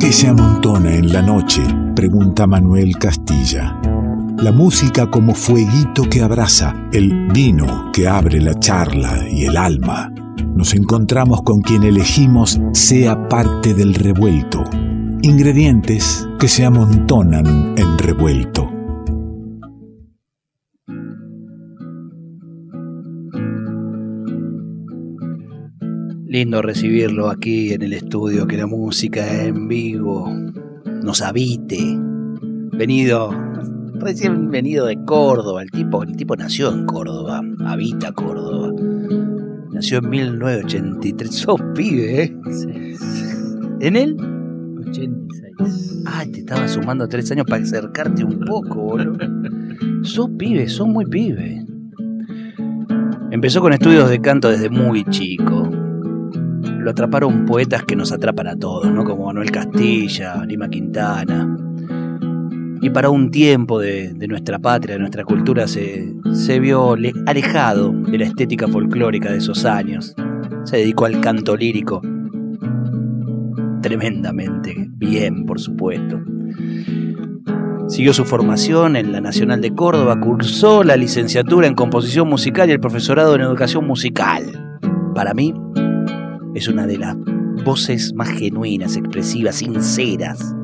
¿Qué se amontona en la noche?, pregunta Manuel Castilla. La música como fueguito que abraza, el vino que abre la charla y el alma. Nos encontramos con quien elegimos sea parte del revuelto. Ingredientes que se amontonan en revuelto. Lindo recibirlo aquí en el estudio, que la música en vivo nos habite. Recién venido de Córdoba, el tipo nació en Córdoba, habita Córdoba. Nació en 1983, sos pibe, ¿eh? ¿En él? 86. Ah, te estaba sumando 3 años para acercarte un poco, boludo. Sos pibe, sos muy pibe. Empezó con estudios de canto desde muy chico. Lo atraparon poetas que nos atrapan a todos, ¿no? Como Manuel Castilla, Lima Quintana. Y para un tiempo de nuestra patria, de nuestra cultura, se vio alejado de la estética folclórica de esos años. Se dedicó al canto lírico. Tremendamente bien, por supuesto. Siguió su formación en la Nacional de Córdoba, cursó la licenciatura en composición musical y el profesorado en educación musical. Para mí, es una de las voces más genuinas, expresivas, sinceras,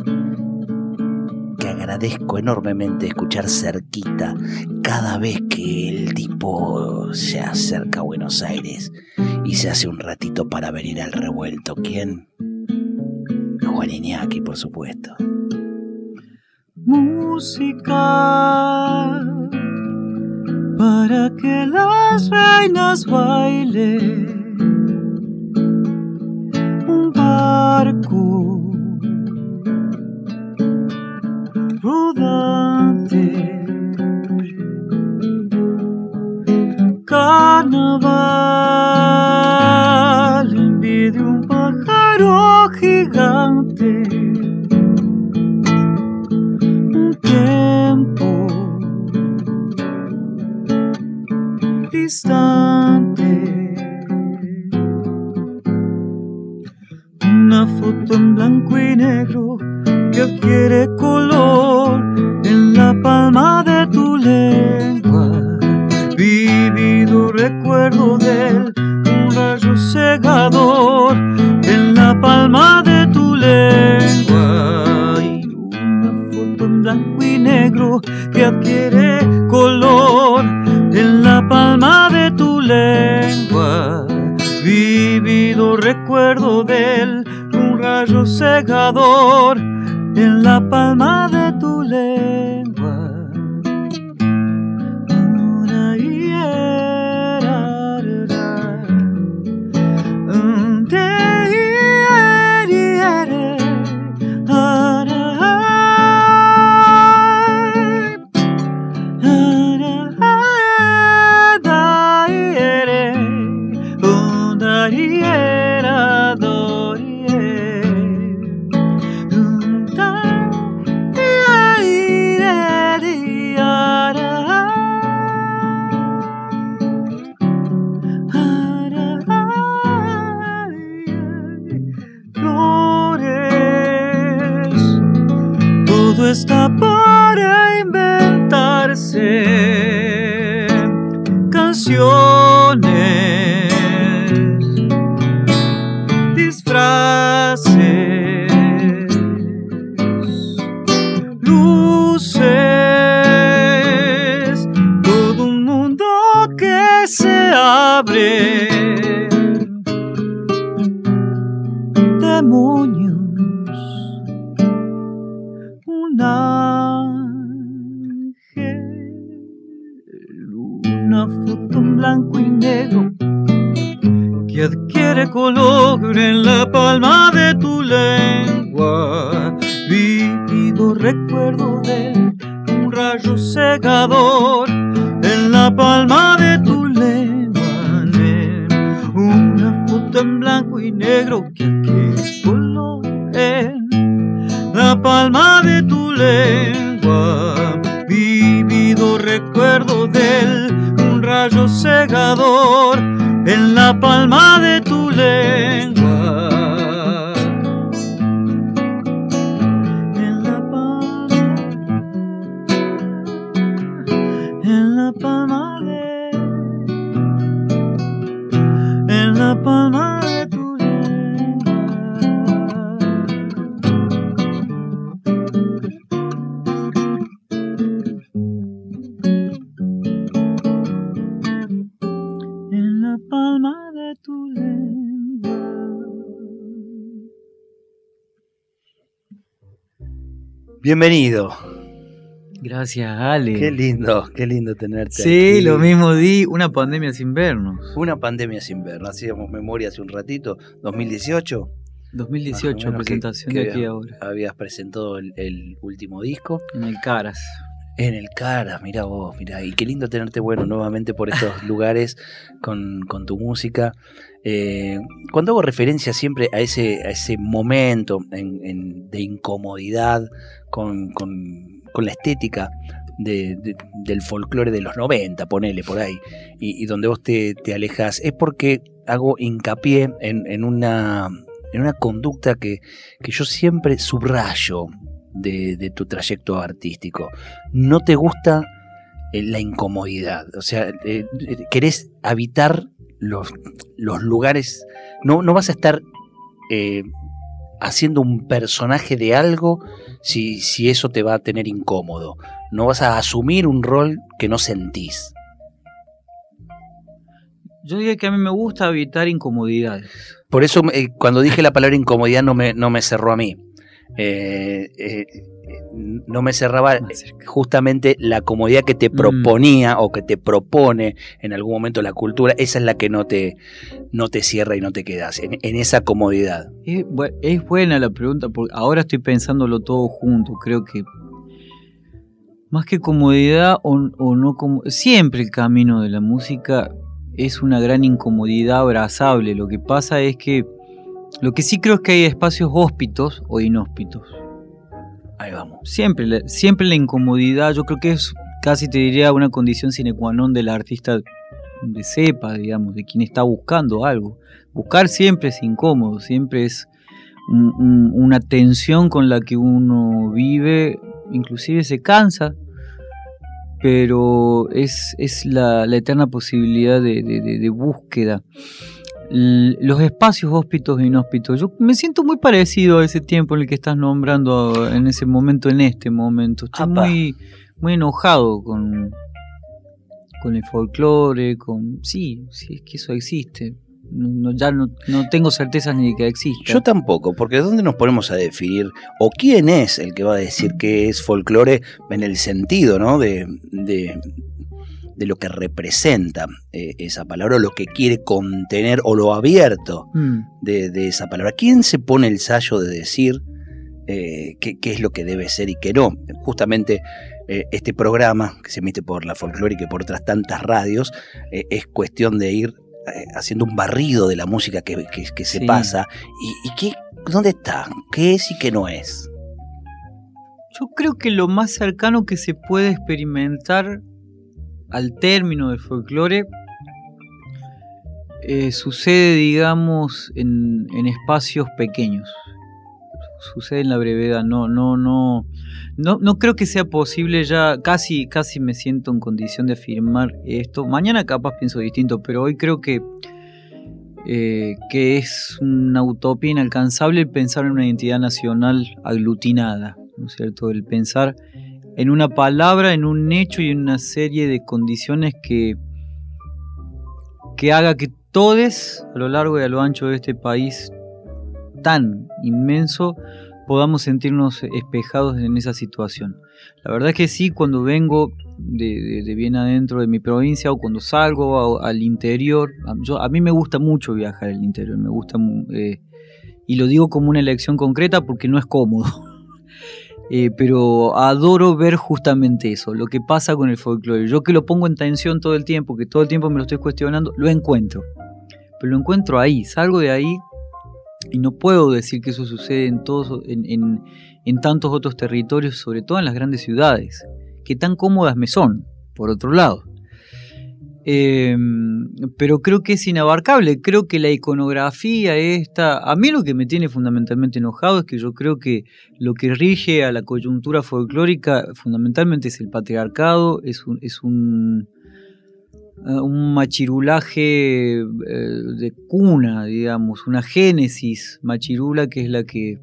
que agradezco enormemente escuchar cerquita cada vez que el tipo se acerca a Buenos Aires y se hace un ratito para venir al revuelto. ¿Quién? Juan Iñaki, por supuesto. Música para que las reinas bailen, un barco rodante, carnaval en pie de un pájaro gigante, un tiempo distante, una foto en blanco y negro que adquiere color en la palma de tu lengua, vivido recuerdo de un rayo cegador en la palma de tu lengua, y una foto en blanco y negro que adquiere color en la palma de tu lengua, vivido recuerdo de un rayo cegador en la palma de tu lengua. Una hiera, está para inventarse canciones, disfraces, luces, todo un mundo que se abre, demonios. Una foto en blanco y negro que adquiere color en la palma de tu lengua, vivido recuerdo de un rayo cegador en la palma de tu lengua, nena. Una foto en blanco y negro que adquiere color en la palma de tu lengua, vivido recuerdo del rayo cegador en la palma de tu lengua. Bienvenido. Gracias, Ale. Qué lindo tenerte. Sí, aquí. Lo mismo di, una pandemia sin vernos. Una pandemia sin vernos, hacíamos memoria hace un ratito, 2018. 2018, presentación de aquí ahora. Habías presentado el último disco. En el Caras. En el Caras, mirá vos, mirá. Y qué lindo tenerte, bueno, nuevamente por estos lugares con tu música. Cuando hago referencia siempre a ese momento de incomodidad con la estética del folclore de los 90, ponele por ahí, y donde vos te alejas, es porque hago hincapié en una conducta que yo siempre subrayo de tu trayecto artístico. No te gusta la incomodidad, o sea, querés habitar los lugares. No vas a estar haciendo un personaje de algo si eso te va a tener incómodo. No vas a asumir un rol que no sentís. Yo diría que a mí me gusta evitar incomodidades. Por eso cuando dije la palabra incomodidad no me cerró a mí. No me cerraba justamente la comodidad que te proponía o que te propone en algún momento la cultura. Esa es la que no te cierra y no te quedas en esa comodidad. Es buena la pregunta, porque ahora estoy pensándolo todo junto. Creo que más que comodidad o no, siempre el camino de la música es una gran incomodidad abrazable. Lo que pasa es que lo que sí creo es que hay espacios hóspitos o inhóspitos. Ahí vamos. Siempre la incomodidad, yo creo que es casi, te diría, una condición sine qua non del artista de cepa, digamos, de quien está buscando algo. Buscar siempre es incómodo, siempre es una tensión con la que uno vive, inclusive se cansa, pero es la eterna posibilidad de búsqueda. Los espacios hóspitos e inhóspitos, yo me siento muy parecido a ese tiempo en el que estás nombrando en ese momento, en este momento. Estoy muy, muy enojado con el folclore, sí, es que eso existe. No tengo certezas ni de que exista. Yo tampoco, porque ¿dónde nos ponemos a definir? ¿O quién es el que va a decir qué es folclore en el sentido, ¿no? de lo que representa esa palabra, o lo que quiere contener, o lo abierto de esa palabra. ¿Quién se pone el sayo de decir qué es lo que debe ser y qué no? Justamente este programa que se emite por la folclórica y por otras tantas radios, es cuestión de ir haciendo un barrido de la música que se pasa. ¿Y dónde está? ¿Qué es y qué no es? Yo creo que lo más cercano que se puede experimentar al término del folclore sucede, digamos, en espacios pequeños. Sucede en la brevedad. No creo que sea posible ya. Casi me siento en condición de afirmar esto. Mañana capaz pienso distinto, pero hoy creo que es una utopía inalcanzable el pensar en una identidad nacional aglutinada, ¿no es cierto? El pensar en una palabra, en un hecho y en una serie de condiciones que haga que todos, a lo largo y a lo ancho de este país tan inmenso, podamos sentirnos espejados en esa situación. La verdad es que sí, cuando vengo de bien adentro de mi provincia, o cuando salgo al interior, a mí me gusta mucho viajar al interior, me gusta, y lo digo como una elección concreta porque no es cómodo. Pero adoro ver justamente eso, lo que pasa con el folclore. Yo que lo pongo en tensión todo el tiempo, que todo el tiempo me lo estoy cuestionando, lo encuentro. Pero lo encuentro ahí, salgo de ahí y no puedo decir que eso sucede en tantos otros territorios, sobre todo en las grandes ciudades, que tan cómodas me son, por otro lado. Pero creo que es inabarcable, creo que la iconografía esta, a mí lo que me tiene fundamentalmente enojado es que yo creo que lo que rige a la coyuntura folclórica fundamentalmente es el patriarcado, es un machirulaje de cuna, digamos, una génesis machirula que es la que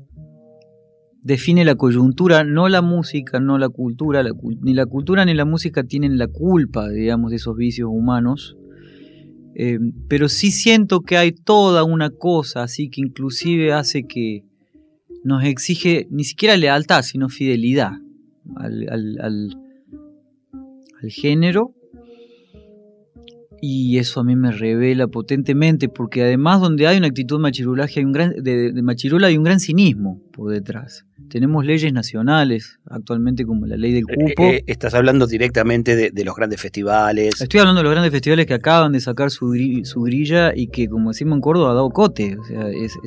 define la coyuntura, no la música, no la cultura, ni la cultura ni la música tienen la culpa, digamos, de esos vicios humanos, pero sí siento que hay toda una cosa así que inclusive hace que nos exige ni siquiera lealtad, sino fidelidad al género. Y eso a mí me revela potentemente, porque además donde hay una actitud machirula hay un gran cinismo por detrás. Tenemos leyes nacionales actualmente como la ley del cupo. Estás hablando directamente de los grandes festivales. Estoy hablando de los grandes festivales que acaban de sacar su grilla y que, como decimos en Córdoba, ha dado cote. O sea, es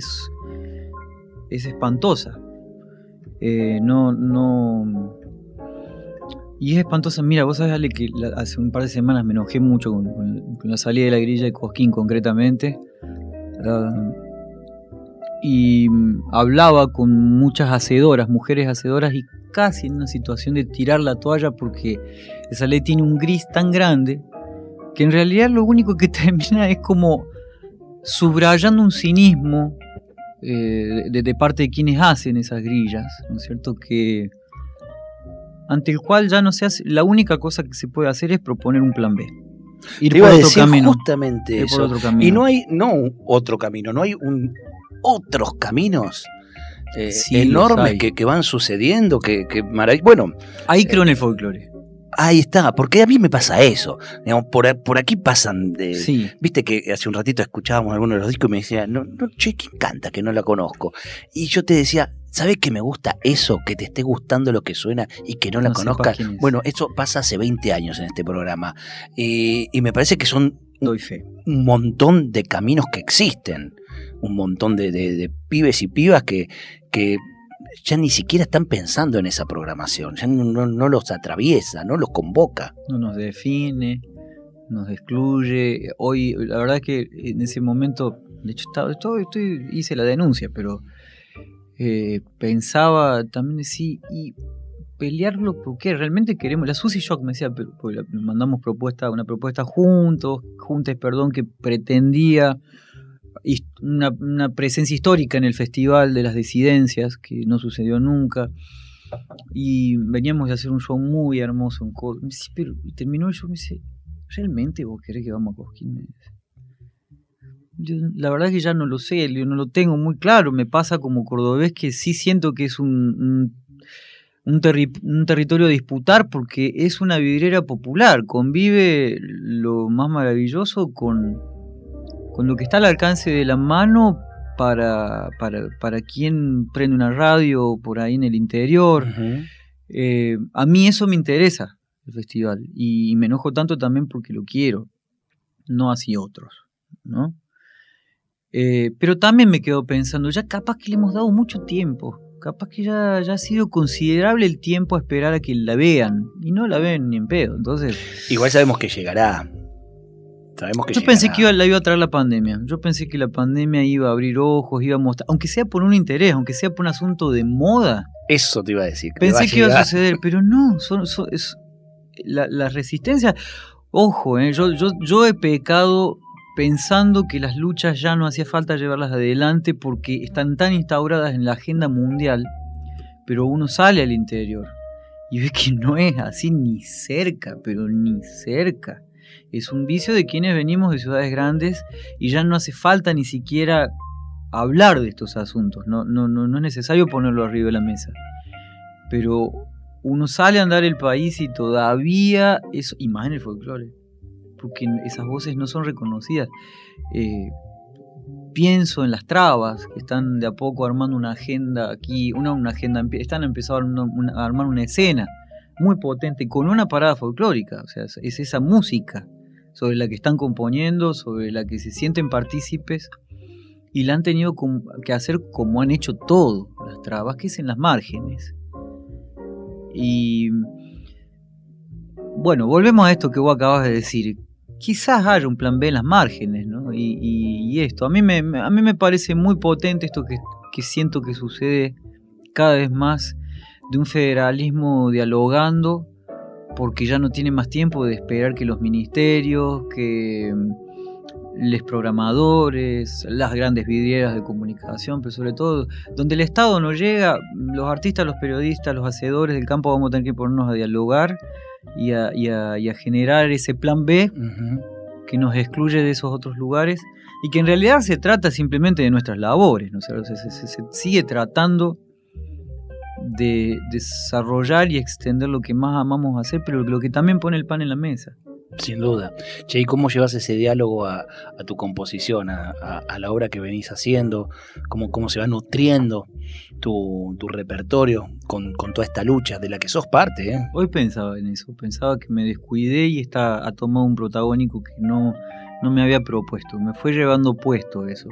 espantosa. Y es espantosa. Mira, vos sabés, Ale, que hace un par de semanas me enojé mucho con la salida de la grilla de Cosquín concretamente. Y hablaba con muchas hacedoras, mujeres hacedoras, y casi en una situación de tirar la toalla, porque esa ley tiene un gris tan grande que en realidad lo único que termina es como subrayando un cinismo de parte de quienes hacen esas grillas, ¿no es cierto? Que ante el cual ya no se hace, la única cosa que se puede hacer es proponer un plan B. Ir por otro camino. Justamente eso. Y no hay otro camino, no hay otros caminos enormes que van sucediendo, que bueno. Ahí creo en el folclore. Ahí está, porque a mí me pasa eso. Digamos, por aquí pasan de. Sí. Viste que hace un ratito escuchábamos algunos de los discos y me decían, no, che, ¿quién canta que no la conozco? Y yo te decía, ¿sabés que me gusta eso? Que te esté gustando lo que suena y que no la conozcas. Bueno, eso pasa hace 20 años en este programa. Y me parece que son un montón de caminos que existen. Un montón de pibes y pibas que ya ni siquiera están pensando en esa programación. Ya no los atraviesa, no los convoca. No nos define, nos excluye. Hoy, la verdad es que en ese momento, de hecho, hice la denuncia, pero... pensaba también decir, y pelearlo porque realmente queremos. La Susy Shock me decía, mandamos una propuesta juntas, que pretendía una presencia histórica en el Festival de las Disidencias, que no sucedió nunca, y veníamos de hacer un show muy hermoso en Córdoba. Pero terminó el show, me dice, ¿realmente vos querés que vamos a Cosquín? Yo, la verdad es que ya no lo sé, yo no lo tengo muy claro. Me pasa como cordobés que sí siento que es un territorio a disputar, porque es una vidriera popular, convive lo más maravilloso con lo que está al alcance de la mano para quien prende una radio por ahí en el interior. Uh-huh. A mí eso me interesa, el festival, y me enojo tanto también porque lo quiero, no así otros, ¿no? Pero también me quedo pensando, ya capaz que le hemos dado mucho tiempo, capaz que ya ha sido considerable el tiempo a esperar a que la vean, y no la ven ni en pedo. Entonces, igual sabemos que llegará. Yo pensé que la iba a traer la pandemia. Yo pensé que la pandemia iba a abrir ojos, iba a mostrar, aunque sea por un interés, aunque sea por un asunto de moda. Eso te iba a decir. Pensé que iba a suceder, pero no. Las resistencias. Ojo, yo he pecado pensando que las luchas ya no hacía falta llevarlas adelante porque están tan instauradas en la agenda mundial, pero uno sale al interior y ve que no es así ni cerca, pero ni cerca. Es un vicio de quienes venimos de ciudades grandes y ya no hace falta ni siquiera hablar de estos asuntos, no es necesario ponerlo arriba de la mesa. Pero uno sale a andar el país y todavía eso, y más en el folclore, porque esas voces no son reconocidas. Pienso en las trabas, que están de a poco armando una agenda aquí, una agenda, están empezando a armar una escena muy potente, con una parada folclórica. O sea, es esa música sobre la que están componiendo, sobre la que se sienten partícipes, y la han tenido que hacer como han hecho todo las trabas, que es en las márgenes. Y bueno, volvemos a esto que vos acabas de decir. Quizás haya un plan B en las márgenes, ¿no? Y esto, a mí me parece muy potente esto que siento que sucede cada vez más, de un federalismo dialogando, porque ya no tiene más tiempo de esperar que los ministerios, que los programadores, las grandes vidrieras de comunicación, pero sobre todo, donde el Estado no llega, los artistas, los periodistas, los hacedores del campo vamos a tener que ponernos a dialogar y a generar ese plan B. Uh-huh. Que nos excluye de esos otros lugares y que en realidad se trata simplemente de nuestras labores, ¿no? O sea, se sigue tratando de desarrollar y extender lo que más amamos hacer, pero lo que también pone el pan en la mesa. Sin duda. Che, ¿y cómo llevas ese diálogo a tu composición, a la obra que venís haciendo? ¿Cómo se va nutriendo tu repertorio con toda esta lucha de la que sos parte, ¿eh? Hoy pensaba en eso, pensaba que me descuidé y ha tomado un protagónico que no me había propuesto, me fue llevando puesto eso.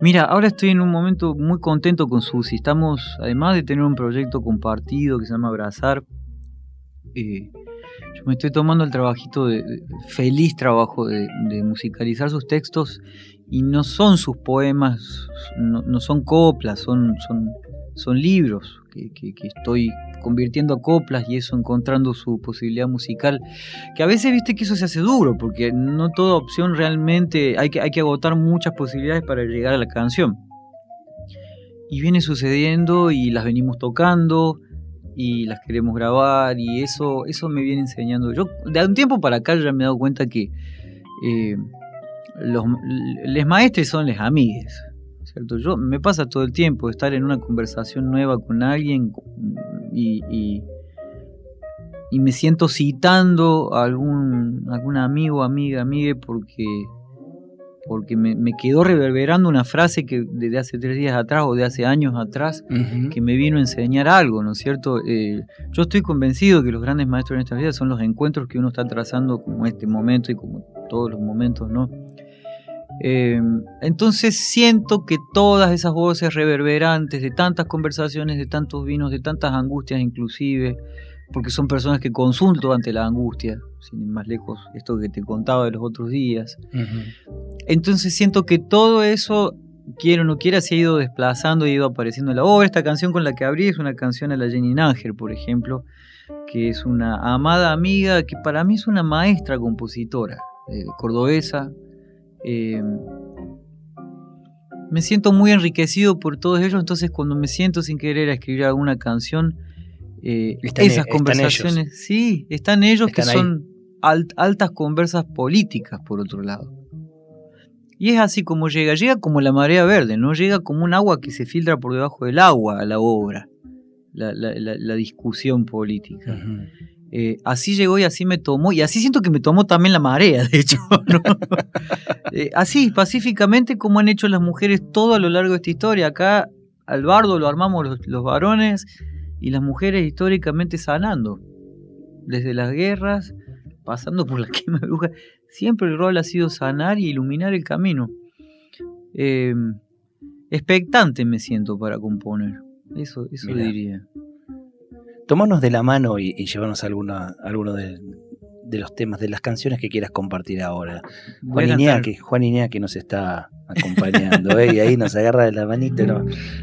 Mira, ahora estoy en un momento muy contento con Susy. Estamos, además de tener un proyecto compartido que se llama Abrazar, yo me estoy tomando el feliz trabajo de musicalizar sus textos, y no son sus poemas, no son coplas, son libros que estoy convirtiendo a coplas, y eso encontrando su posibilidad musical, que a veces viste que eso se hace duro, porque no toda opción realmente, hay que agotar muchas posibilidades para llegar a la canción, y viene sucediendo y las venimos tocando y las queremos grabar, y eso me viene enseñando. Yo de un tiempo para acá ya me he dado cuenta que les maestres son les amigues, ¿cierto? Yo me pasa todo el tiempo estar en una conversación nueva con alguien y me siento citando a algún amigo, amiga, porque me quedó reverberando una frase que de hace 3 días atrás o de hace años atrás, uh-huh, que me vino a enseñar algo, ¿no es cierto? Yo estoy convencido que los grandes maestros en nuestras vidas son los encuentros que uno está trazando, como este momento y como todos los momentos, ¿no? Entonces siento que todas esas voces reverberantes de tantas conversaciones, de tantos vinos, de tantas angustias inclusive, porque son personas que consulto ante la angustia, sin ir más lejos, esto que te contaba de los otros días, uh-huh. Entonces siento que todo eso, quiero o no quiera, se ha ido desplazando, ha ido apareciendo en la obra. Esta canción con la que abrí es una canción a la Jenny Nanger, por ejemplo, que es una amada amiga, que para mí es una maestra compositora, cordobesa. Me siento muy enriquecido por todos ellos, entonces cuando me siento sin querer a escribir alguna canción, esas conversaciones, están ellos, que son altas conversas políticas, por otro lado. Y es así como llega como la marea verde, no llega como un agua que se filtra por debajo del agua a la obra, la discusión política. Uh-huh. Así llegó y así me tomó, y así siento que me tomó también la marea, de hecho, ¿no? Así, pacíficamente, como han hecho las mujeres todo a lo largo de esta historia. Acá al bardo lo armamos los varones, y las mujeres históricamente sanando, desde las guerras, pasando por la quema de brujas. Siempre el rol ha sido sanar y iluminar el camino. Expectante me siento para componer, eso mirá, diría. Tomarnos de la mano y llevarnos alguno de los temas, de las canciones que quieras compartir ahora. Juan Iñaki nos está acompañando, y ahí nos agarra de la manita y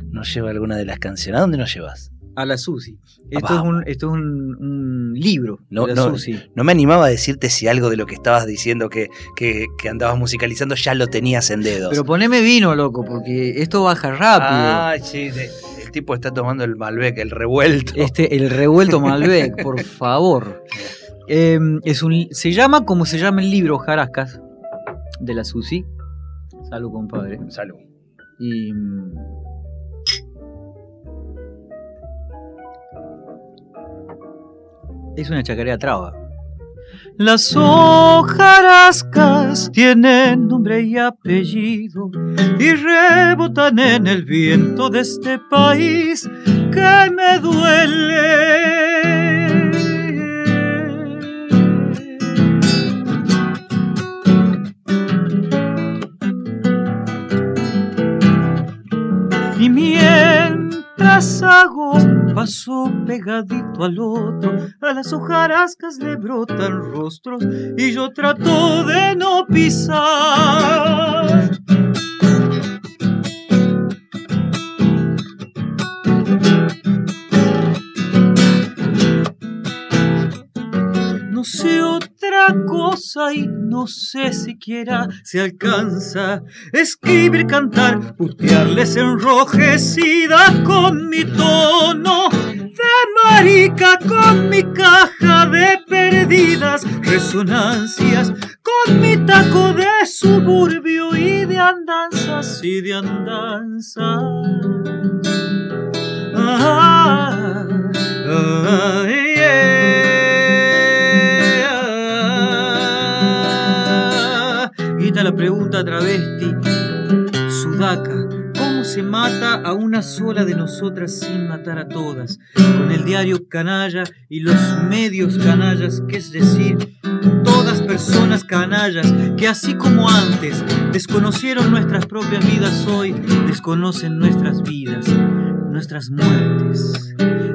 nos lleva alguna de las canciones. ¿A dónde nos llevas? A la Susy. Esto es un libro de la Susy. No me animaba a decirte si algo de lo que estabas diciendo que andabas musicalizando ya lo tenías en dedos. Pero poneme vino, loco, porque esto baja rápido. Ah, sí, sí. El tipo está tomando el Malbec, el revuelto. El revuelto Malbec, por favor. Se llama como se llama el libro, Jarascas, de la Susy. Salud, compadre. Salud. Y es una chacarera traba. Las hojarascas tienen nombre y apellido y rebotan en el viento de este país que me duele. Y mientras hago paso pegadito al otro, a las hojarascas le brotan rostros y yo trato de no pisar. No sé otra cosa y no sé siquiera se alcanza escribir, cantar, putearles enrojecida con mi tono de marica, con mi caja de perdidas resonancias, con mi taco de suburbio y de andanzas, y de andanzas. Ah, puta travesti, sudaca, cómo se mata a una sola de nosotras sin matar a todas, con el diario canalla y los medios canallas, que es decir, todas personas canallas que así como antes desconocieron nuestras propias vidas, hoy desconocen nuestras vidas, nuestras muertes,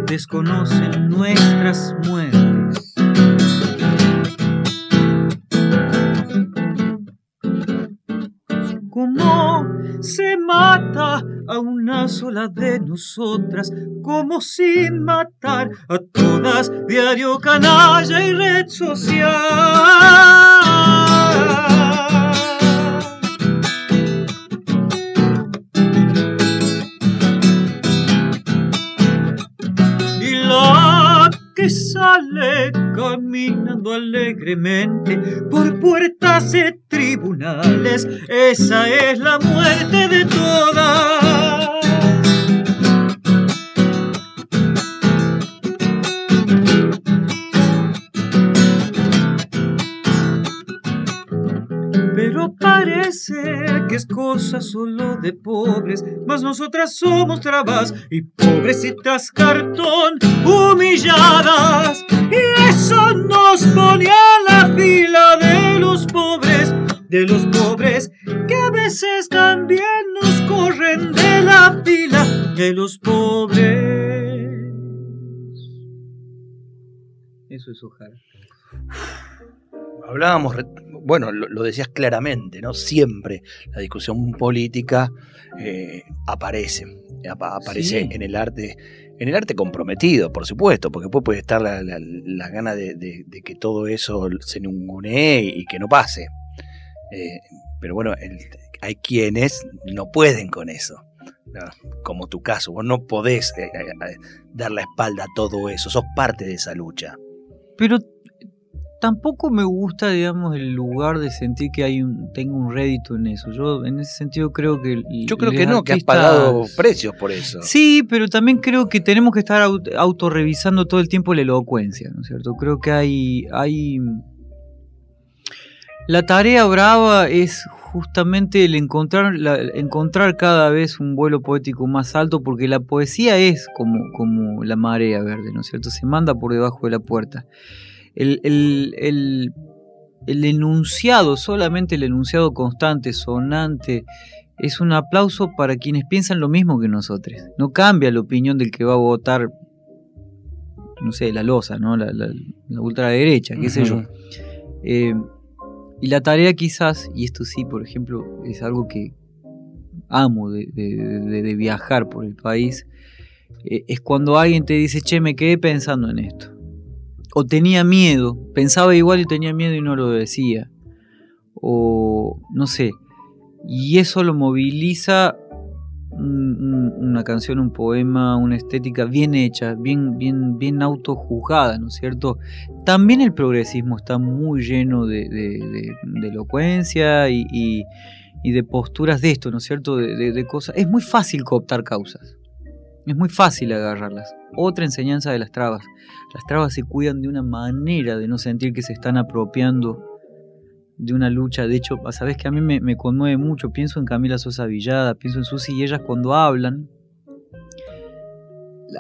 desconocen nuestras muertes. ¿Cómo se mata a una sola de nosotras? Como sin matar a todas, diario canalla y red social. Sale caminando alegremente por puertas de tribunales, esa es la muerte de todas. Pero parece que es cosa solo de pobres, mas nosotras somos trabas y pobrecitas cartón humilladas. Y eso nos pone a la fila de los pobres, que a veces también nos corren de la fila de los pobres. Eso es Ojalá. Hablábamos, bueno, lo decías claramente, ¿no? Siempre la discusión política aparece sí. en el arte comprometido, por supuesto, porque después puede estar la gana de que todo eso se ningunee y que no pase. Pero bueno, hay quienes no pueden con eso, ¿no? Como tu caso, vos no podés dar la espalda a todo eso, sos parte de esa lucha. Pero tampoco me gusta, digamos, el lugar de sentir que tengo un rédito en eso. Yo en ese sentido creo que... Yo creo que no, artistas... que has pagado precios por eso. Sí, pero también creo que tenemos que estar autorrevisando todo el tiempo la elocuencia, ¿no es cierto? Creo que hay... La tarea brava es justamente el encontrar cada vez un vuelo poético más alto, porque la poesía es como la marea verde, ¿no es cierto? Se manda por debajo de la puerta. El enunciado, solamente el enunciado constante, sonante, es un aplauso para quienes piensan lo mismo que nosotros. No cambia la opinión del que va a votar, no sé, la loza, ¿no? La ultraderecha, qué sé yo. Y la tarea quizás, y esto sí, por ejemplo, es algo que amo de viajar por el país, es cuando alguien te dice, che, me quedé pensando en esto. O tenía miedo, pensaba igual y tenía miedo y no lo decía. O no sé. Y eso lo moviliza una canción, un poema, una estética bien hecha, bien autojuzgada, ¿no es cierto? También el progresismo está muy lleno de elocuencia y de posturas de esto, ¿no es cierto? De cosas. Es muy fácil cooptar causas. Es muy fácil agarrarlas. Otra enseñanza de las trabas. Las trabas se cuidan de una manera de no sentir que se están apropiando de una lucha. De hecho, sabes que a mí me conmueve mucho. Pienso en Camila Sosa Villada, pienso en Susy, y ellas cuando hablan...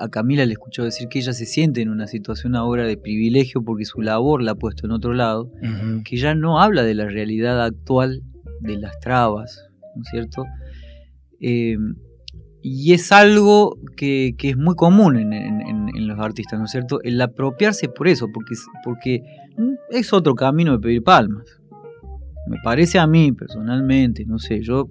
A Camila le escucho decir que ella se siente en una situación ahora de privilegio porque su labor la ha puesto en otro lado, que ya no habla de la realidad actual de las trabas, ¿no es cierto? Y es algo que es muy común en los artistas, ¿no es cierto? El apropiarse por eso, porque es otro camino de pedir palmas. Me parece a mí, personalmente, no sé, yo...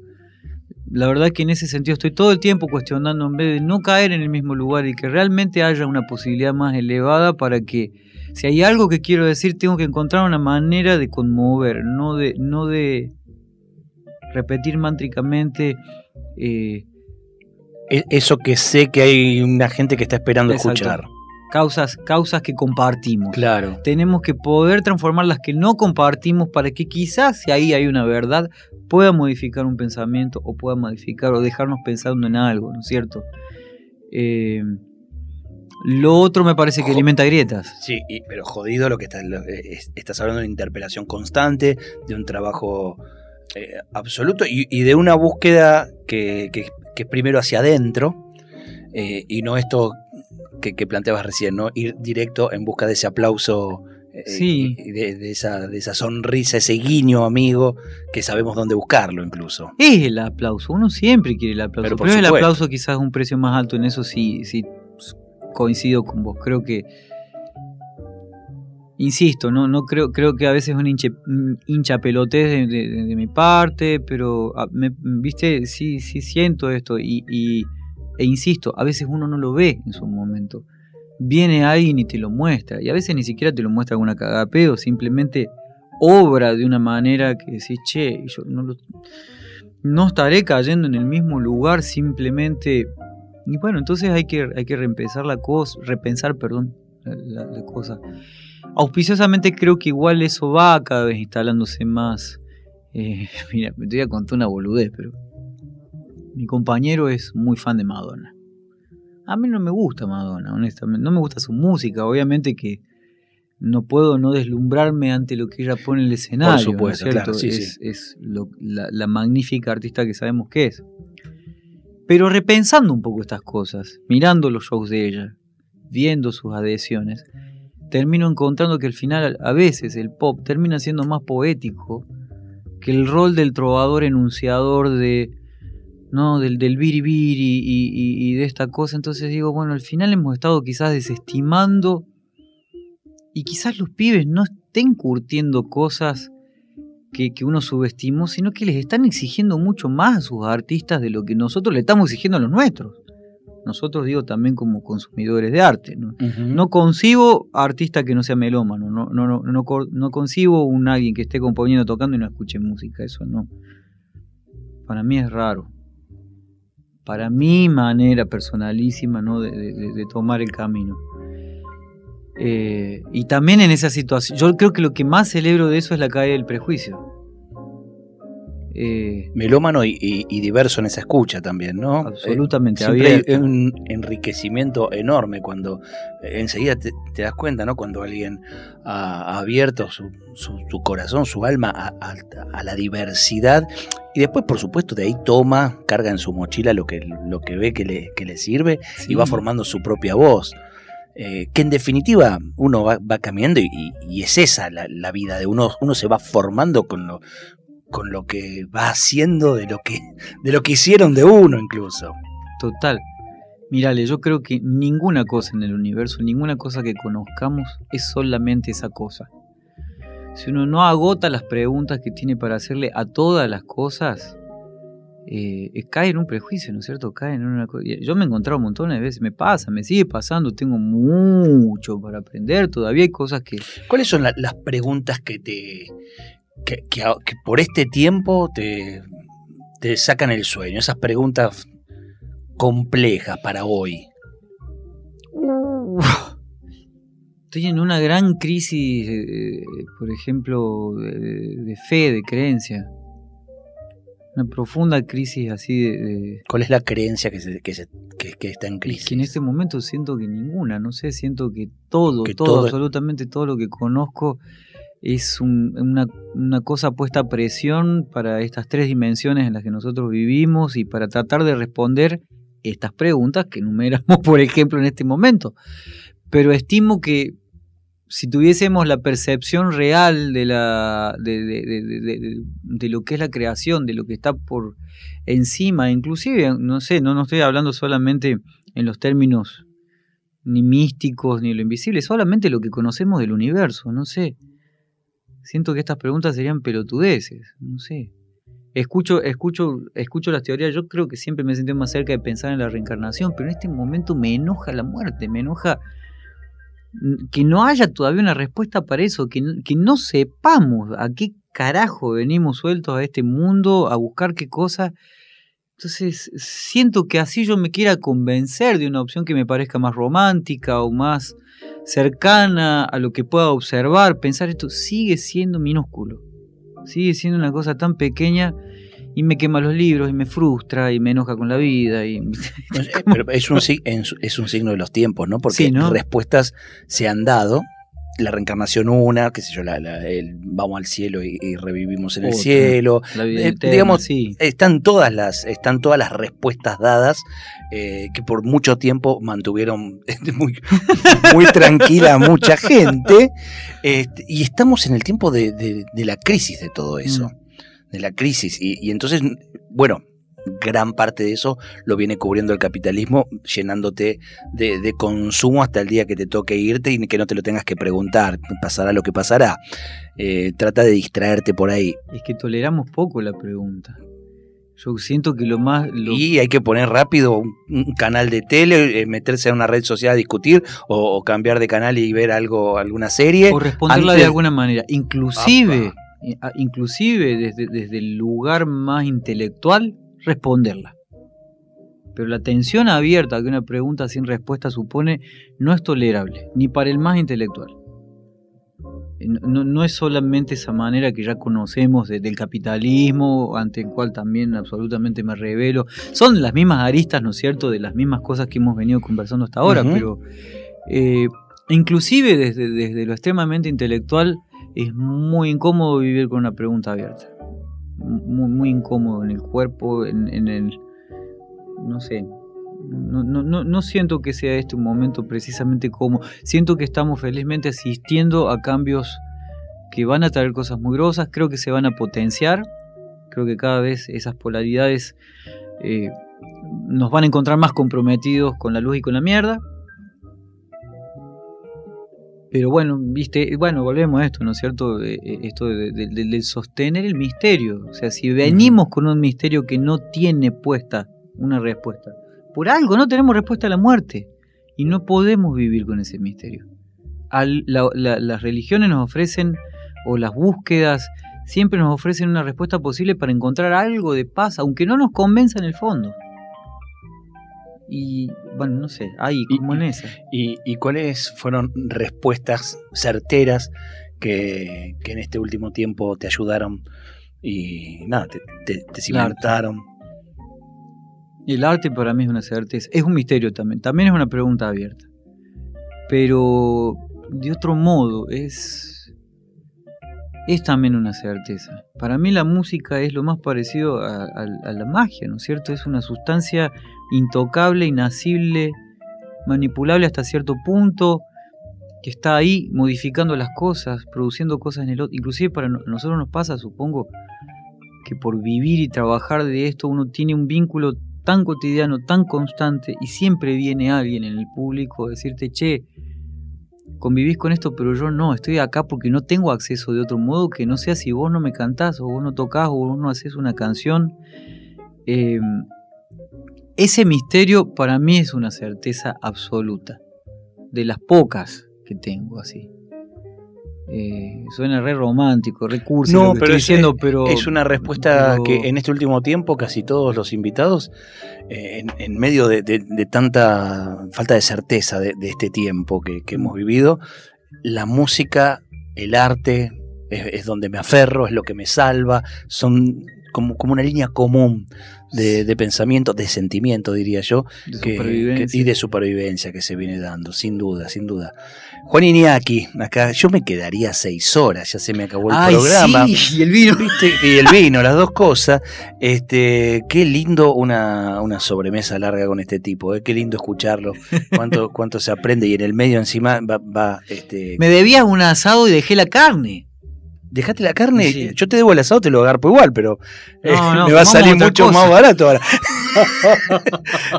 La verdad que en ese sentido estoy todo el tiempo cuestionando, en vez de no caer en el mismo lugar y que realmente haya una posibilidad más elevada para que... Si hay algo que quiero decir, tengo que encontrar una manera de conmover, no de repetir mántricamente... Eso que sé que hay una gente que está esperando. Exacto. Escuchar. Causas que compartimos. Claro. Tenemos que poder transformar las que no compartimos para que quizás, si ahí hay una verdad, pueda modificar un pensamiento o pueda modificar o dejarnos pensando en algo, ¿no es cierto? Lo otro me parece que alimenta grietas. Sí, pero jodido lo que estás hablando de interpelación constante, de un trabajo... absoluto y de una búsqueda que es primero hacia adentro y no esto que planteabas recién, ¿no? Ir directo en busca de ese aplauso. Sí. De esa sonrisa, ese guiño amigo que sabemos dónde buscarlo incluso. Es el aplauso, uno siempre quiere el aplauso, pero el aplauso quizás es un precio más alto, en eso sí coincido con vos. Creo que, insisto, creo que a veces es una hinchapelotez de mi parte, pero viste, sí siento esto e insisto, a veces uno no lo ve en su momento. Viene alguien y te lo muestra, y a veces ni siquiera te lo muestra alguna cagada de pedo, simplemente obra de una manera que decís, che, yo no estaré cayendo en el mismo lugar simplemente. Y bueno, entonces hay que repensar la cosa, repensar la cosa. Auspiciosamente creo que igual eso va cada vez instalándose más. Mira, me te voy a contar una boludez, pero mi compañero es muy fan de Madonna. A mí no me gusta Madonna, honestamente. No me gusta su música. Obviamente que no puedo no deslumbrarme ante lo que ella pone en el escenario. Por supuesto, ¿no es cierto? Claro, sí. Es la magnífica artista que sabemos que es. Pero repensando un poco estas cosas, mirando los shows de ella, viendo sus adhesiones, termino encontrando que al final, a veces, el pop termina siendo más poético que el rol del trovador enunciador de... ¿no? Del biribiri y de esta cosa. Entonces digo, bueno, al final hemos estado quizás desestimando y quizás los pibes no estén curtiendo cosas que uno subestimó, sino que les están exigiendo mucho más a sus artistas de lo que nosotros le estamos exigiendo a los nuestros. Nosotros, digo, también como consumidores de arte, ¿no? Uh-huh. No concibo artista que no sea melómano, no concibo un alguien que esté componiendo, tocando y no escuche música. Eso no, para mí es raro, para mi manera personalísima, ¿no? de tomar el camino. Y también en esa situación, yo creo que lo que más celebro de eso es la caída del prejuicio. Melómano y diverso en esa escucha también, ¿no? Absolutamente. Había un enriquecimiento enorme cuando enseguida te das cuenta, ¿no? Cuando alguien ha abierto su corazón, su alma a la diversidad. Y después, por supuesto, de ahí toma, carga en su mochila lo que ve que le sirve, sí. Y va formando su propia voz. Que en definitiva uno va caminando y es esa la vida de uno. Uno se va formando con lo que va haciendo, de lo que hicieron de uno incluso. Total. Mirale, yo creo que ninguna cosa en el universo, ninguna cosa que conozcamos es solamente esa cosa. Si uno no agota las preguntas que tiene para hacerle a todas las cosas, cae en un prejuicio, ¿no es cierto? Cae en una cosa. Yo me he encontrado montones de veces, me pasa, me sigue pasando, tengo mucho para aprender, todavía hay cosas que... ¿Cuáles son las preguntas que por este tiempo te sacan el sueño? Esas preguntas complejas para hoy. Estoy en una gran crisis, por ejemplo, de fe, de creencia. Una profunda crisis así de... ¿Cuál es la creencia que está en crisis? Es que en este momento siento que ninguna, no sé, siento que todo, absolutamente todo lo que conozco es una cosa puesta a presión para estas tres dimensiones en las que nosotros vivimos y para tratar de responder estas preguntas que enumeramos, por ejemplo, en este momento. Pero estimo que si tuviésemos la percepción real de lo que es la creación, de lo que está por encima, inclusive, no sé, no estoy hablando solamente en los términos ni místicos ni lo invisible, solamente lo que conocemos del universo, no sé. Siento que estas preguntas serían pelotudeces, no sé. Escucho las teorías, yo creo que siempre me he sentido más cerca de pensar en la reencarnación, pero en este momento me enoja la muerte, me enoja que no haya todavía una respuesta para eso, que no sepamos a qué carajo venimos sueltos a este mundo, a buscar qué cosa. Entonces siento que así yo me quiera convencer de una opción que me parezca más romántica o más cercana a lo que pueda observar, pensar esto sigue siendo minúsculo. Sigue siendo una cosa tan pequeña y me quema los libros y me frustra y me enoja con la vida. Pero es un signo de los tiempos, ¿no? Porque sí, ¿no? Respuestas se han dado la reencarnación una, qué sé yo, vamos al cielo y revivimos en el cielo. La vida eterna, digamos, sí. están todas las respuestas dadas que por mucho tiempo mantuvieron muy, muy tranquila a mucha gente. Y estamos en el tiempo de la crisis de todo eso, de la crisis. Y entonces, bueno, gran parte de eso lo viene cubriendo el capitalismo, llenándote de consumo hasta el día que te toque irte y que no te lo tengas que preguntar, pasará lo que pasará. Trata de distraerte por ahí. Es que toleramos poco la pregunta. Yo siento que lo más... Y hay que poner rápido un canal de tele, meterse a una red social a discutir o cambiar de canal y ver alguna serie. O responderla de alguna manera. Inclusive desde el lugar más intelectual, responderla. Pero la tensión abierta que una pregunta sin respuesta supone no es tolerable, ni para el más intelectual. No es solamente esa manera que ya conocemos del capitalismo, ante el cual también absolutamente me rebelo. Son las mismas aristas, ¿no es cierto?, de las mismas cosas que hemos venido conversando hasta ahora, pero inclusive desde lo extremadamente intelectual es muy incómodo vivir con una pregunta abierta. Muy, muy incómodo en el cuerpo, en el... no sé, no siento que sea este un momento precisamente cómodo. Siento que estamos felizmente asistiendo a cambios que van a traer cosas muy grosas, creo que se van a potenciar, creo que cada vez esas polaridades nos van a encontrar más comprometidos con la luz y con la mierda. Pero bueno, volvemos a esto, ¿no es cierto? Esto de sostener el misterio. O sea, si venimos con un misterio que no tiene puesta una respuesta, por algo no tenemos respuesta a la muerte y no podemos vivir con ese misterio. Las religiones nos ofrecen, o las búsquedas, siempre nos ofrecen una respuesta posible para encontrar algo de paz, aunque no nos convenza en el fondo. Y bueno, no sé, ahí como en esa. ¿Y cuáles fueron respuestas certeras que en este último tiempo te ayudaron y nada, te cimentaron? El arte para mí es una certeza, es un misterio también es una pregunta abierta. Pero de otro modo, es también una certeza. Para mí la música es lo más parecido a la magia, ¿no es cierto? Es una sustancia intocable, inasible, manipulable hasta cierto punto, que está ahí modificando las cosas, produciendo cosas en el otro. Inclusive para nosotros nos pasa, supongo, que por vivir y trabajar de esto uno tiene un vínculo tan cotidiano, tan constante, y siempre viene alguien en el público a decirte, che, convivís con esto, pero yo no, estoy acá porque no tengo acceso de otro modo que no sea si vos no me cantás, o vos no tocás, o vos no hacés una canción. Ese misterio para mí es una certeza absoluta, de las pocas que tengo así. Suena re romántico, re cursi, no, lo que pero estoy diciendo, pero... Es una respuesta que en este último tiempo casi todos los invitados, en medio de tanta falta de certeza de este tiempo que hemos vivido, la música, el arte, es donde me aferro, es lo que me salva, son como una línea común de pensamiento, de sentimiento, diría yo, y de supervivencia que se viene dando, sin duda. Juan Iñaki, acá yo me quedaría 6 horas, ya se me acabó el programa. Sí, y el vino. ¿Viste? Y el vino, las dos cosas. Qué lindo una sobremesa larga con este tipo, qué lindo escucharlo, cuánto se aprende, y en el medio encima va. Me debías un asado y dejé la carne. ¿Dejaste la carne? Sí. Yo te debo el asado, te lo agarpo igual, pero no, me va a salir mucho más barato ahora.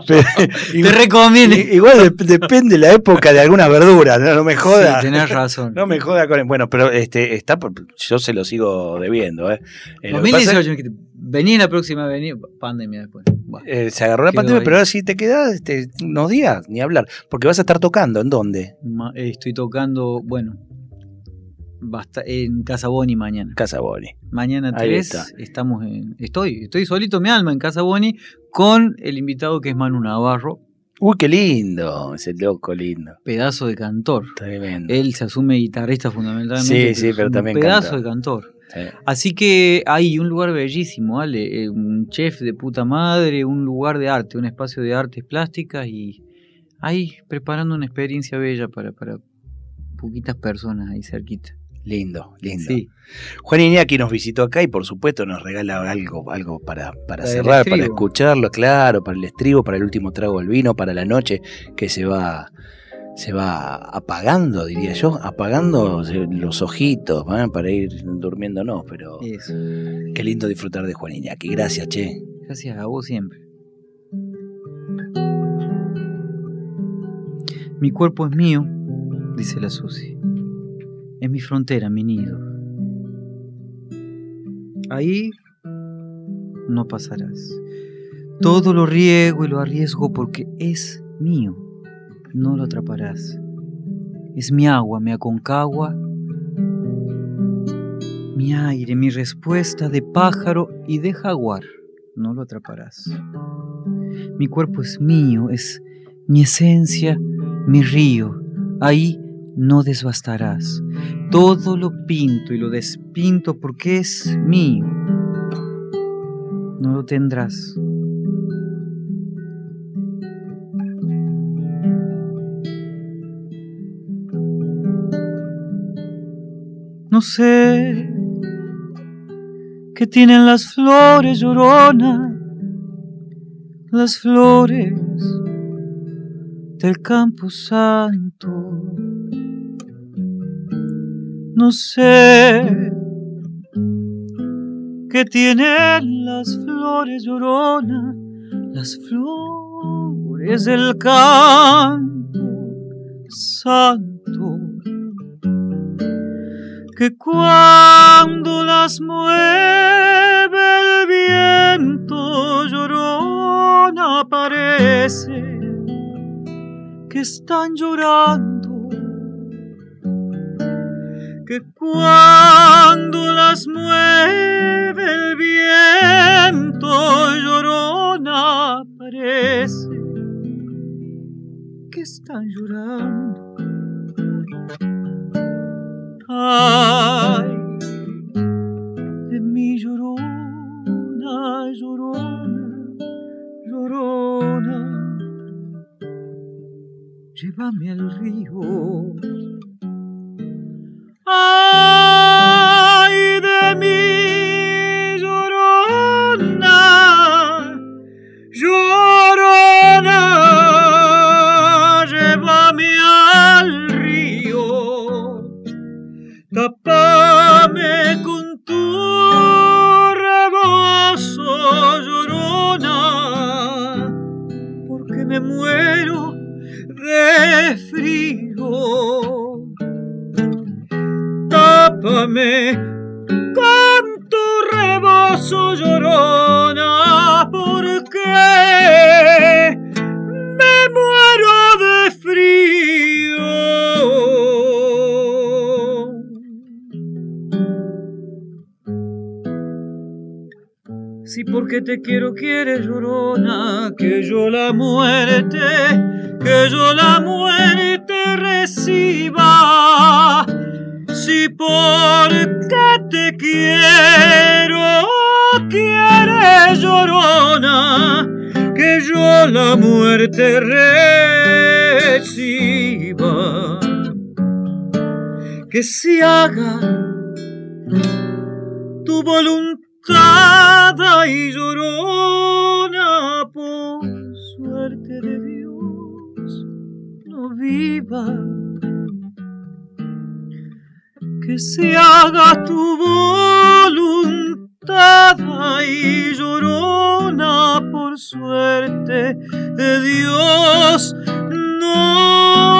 Te recomiendo. Igual depende la época de algunas verduras, no me jodas. Sí, tenés razón. No me jodas con él. Bueno, pero yo se lo sigo debiendo. 2018, vení la próxima, pandemia después. Bueno, se agarró la pandemia, pero ahora sí te quedás unos días, ni hablar. Porque vas a estar tocando, ¿en dónde? Estoy tocando, bueno... en Casa Boni mañana. Casa Boni. Mañana 3 estamos estoy solito mi alma en Casa Boni con el invitado que es Manu Navarro. Uy, qué lindo, ese loco lindo. Pedazo de cantor. Tremendo. Él se asume guitarrista fundamentalmente. Sí, pero también canta. Pedazo de cantor. Sí. Así que hay un lugar bellísimo, Ale, un chef de puta madre, un lugar de arte, un espacio de artes plásticas y ahí preparando una experiencia bella para poquitas personas ahí cerquita. Lindo, lindo. Sí. Juan Iñaki nos visitó acá y por supuesto nos regala algo para cerrar, para escucharlo, claro, para el estribo, para el último trago del vino, para la noche que se va apagando, diría yo, apagando los ojitos, ¿eh? Para ir durmiéndonos, pero eso. Qué lindo disfrutar de Juan Iñaki. Gracias, che. Gracias a vos siempre. Mi cuerpo es mío, dice la Susy. Es mi frontera, mi nido. Ahí no pasarás. Todo lo riego y lo arriesgo porque es mío. No lo atraparás. Es mi agua, mi Aconcagua, mi aire, mi respuesta de pájaro y de jaguar. No lo atraparás. Mi cuerpo es mío, es mi esencia. Mi río, ahí no desbastarás. Todo lo pinto y lo despinto porque es mío. No lo tendrás. No sé qué tienen las flores, llorona, las flores del campo santo. No sé qué tienen las flores, llorona, las flores del campo santo, que cuando las mueve el viento, llorona, parece que están llorando, que cuando las mueve el viento, llorona, parece que están llorando. Ay, de mi llorona, llorona, llorona. Llévame al río. Ay, de mí, llorona, llorona, llévame al río. Tápame con tu rebozo, llorona, porque me muero de frío. Tápame con tu rebozo, llorona, porque me muero de frío. Si porque te quiero, quieres, llorona, que yo la muerte, que yo la muerte reciba. Si porque te quiero, quieres, llorona, que yo la muerte reciba. Que se haga tu voluntad, y llorona, por suerte de Dios, viva, que se haga tu voluntad, y llorona, por suerte de Dios, no.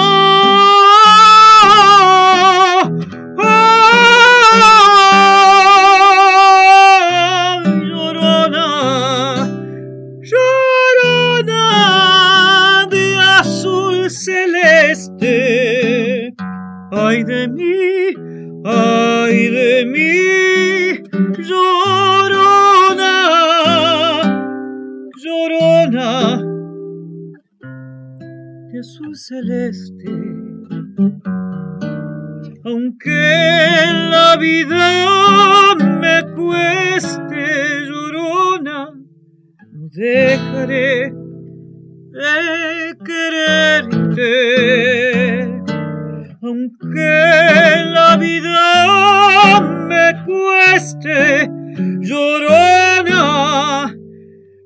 Ay, llorona, llorona de azul celeste. Ay de mí, ay de mí, llorona, llorona de azul celeste. Aunque la vida me cueste, llorona, no dejaré de quererte. aunque la vida me cueste, llorona,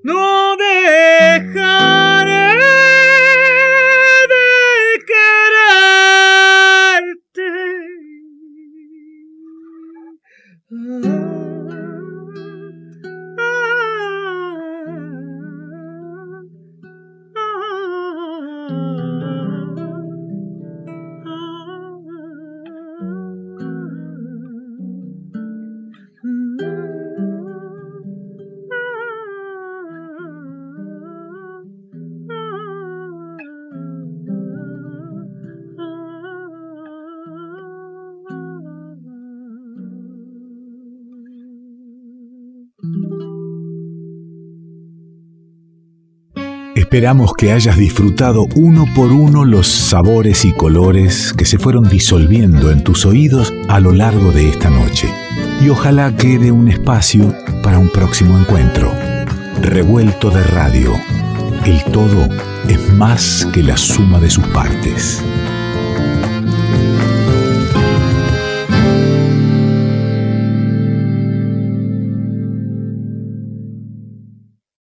no dejaré de quererte. Esperamos que hayas disfrutado uno por uno los sabores y colores que se fueron disolviendo en tus oídos a lo largo de esta noche. Y ojalá quede un espacio para un próximo encuentro. Revuelto de radio. El todo es más que la suma de sus partes.